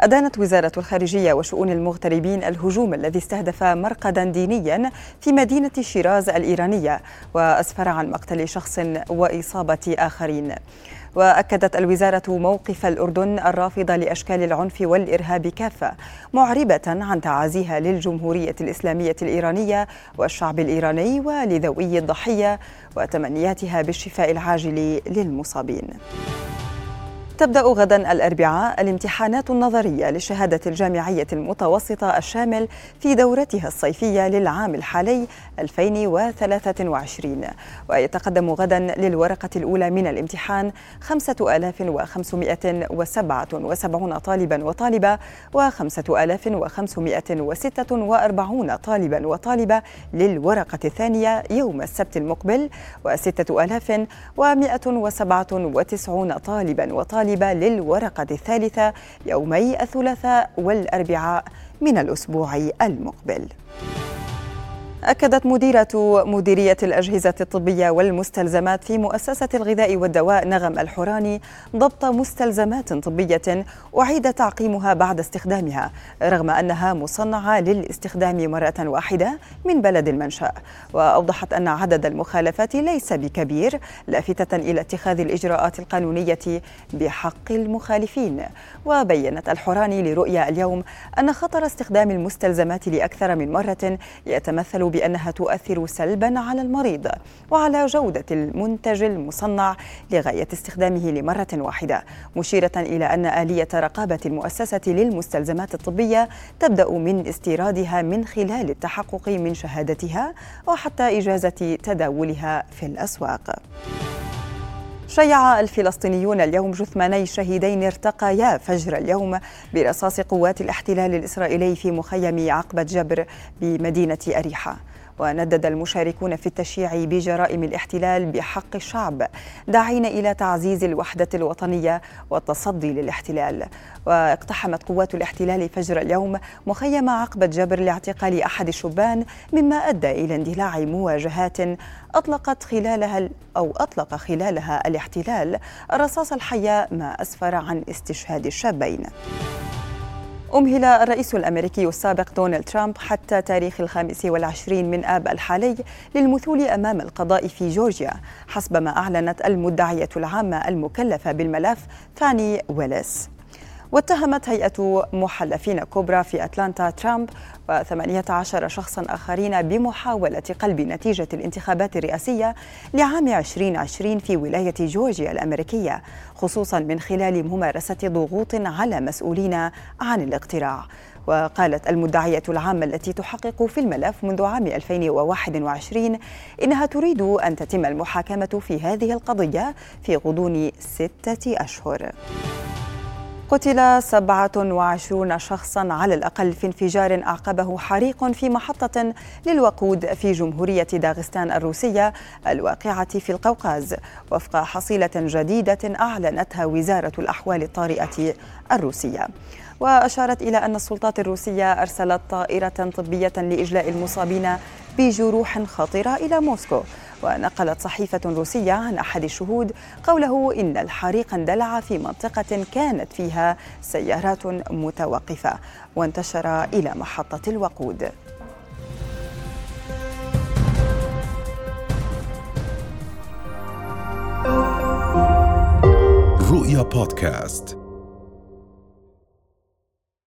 أدانت وزارة الخارجية وشؤون المغتربين الهجوم الذي استهدف مرقداً دينياً في مدينة شيراز الإيرانية وأسفر عن مقتل شخص وإصابة آخرين. وأكدت الوزارة موقف الأردن الرافضة لأشكال العنف والإرهاب كافة، معربة عن تعازيها للجمهورية الإسلامية الإيرانية والشعب الإيراني ولذوي الضحية وتمنياتها بالشفاء العاجل للمصابين. تبدأ غدا الأربعاء الامتحانات النظرية للشهادة الجامعية المتوسطة الشامل في دورتها الصيفية للعام الحالي 2023، ويتقدم غدا للورقة الأولى من الامتحان 5577 طالبا وطالبة و5546 طالبا وطالبة للورقة الثانية يوم السبت المقبل، و6197 طالبا وطالبة للورقة الثالثة يومي الثلاثاء والأربعاء من الأسبوع المقبل. أكدت مديرية الأجهزة الطبية والمستلزمات في مؤسسة الغذاء والدواء نغم الحراني ضبط مستلزمات طبية أعيد تعقيمها بعد استخدامها، رغم أنها مصنعة للاستخدام مرة واحدة من بلد المنشأ. وأوضحت أن عدد المخالفات ليس بكبير، لافتة إلى اتخاذ الإجراءات القانونية بحق المخالفين. وبيّنت الحراني لرؤيا اليوم أن خطر استخدام المستلزمات لأكثر من مرة يتمثل بأنها تؤثر سلباً على المريض وعلى جودة المنتج المصنع لغاية استخدامه لمرة واحدة، مشيرة إلى أن آلية رقابة المؤسسة للمستلزمات الطبية تبدأ من استيرادها من خلال التحقق من شهادتها وحتى إجازة تداولها في الأسواق. شيع الفلسطينيون اليوم جثماني شهيدين ارتقيا فجر اليوم برصاص قوات الاحتلال الإسرائيلي في مخيم عقبة جبر بمدينة أريحة. وندد المشاركون في التشييع بجرائم الاحتلال بحق الشعب، داعين إلى تعزيز الوحدة الوطنية والتصدي للاحتلال. واقتحمت قوات الاحتلال فجر اليوم مخيم عقبة جبر لاعتقال أحد الشبان، مما أدى إلى اندلاع مواجهات أطلق خلالها الاحتلال الرصاص الحي، ما أسفر عن استشهاد الشابين. أمهل الرئيس الأمريكي السابق دونالد ترامب حتى تاريخ 25 من آب الحالي للمثول أمام القضاء في جورجيا، حسب ما أعلنت المدعية العامة المكلفة بالملف فاني ويلس. واتهمت هيئة محلفين كبرى في أتلانتا ترامب و18 شخصاً آخرين بمحاولة قلب نتيجة الانتخابات الرئاسية لعام 2020 في ولاية جورجيا الأمريكية، خصوصاً من خلال ممارسة ضغوط على مسؤولين عن الاقتراع. وقالت المدعية العامة التي تحقق في الملف منذ عام 2021 إنها تريد أن تتم المحاكمة في هذه القضية في غضون 6 أشهر. قتل 27 شخصاً على الأقل في انفجار أعقبه حريق في محطة للوقود في جمهورية داغستان الروسية الواقعة في القوقاز، وفق حصيلة جديدة أعلنتها وزارة الأحوال الطارئة الروسية. وأشارت إلى أن السلطات الروسية أرسلت طائرة طبية لإجلاء المصابين بجروح خطيرة إلى موسكو. ونقلت صحيفة روسية عن أحد الشهود قوله إن الحريق اندلع في منطقة كانت فيها سيارات متوقفة وانتشر إلى محطة الوقود. رؤيا بودكاست.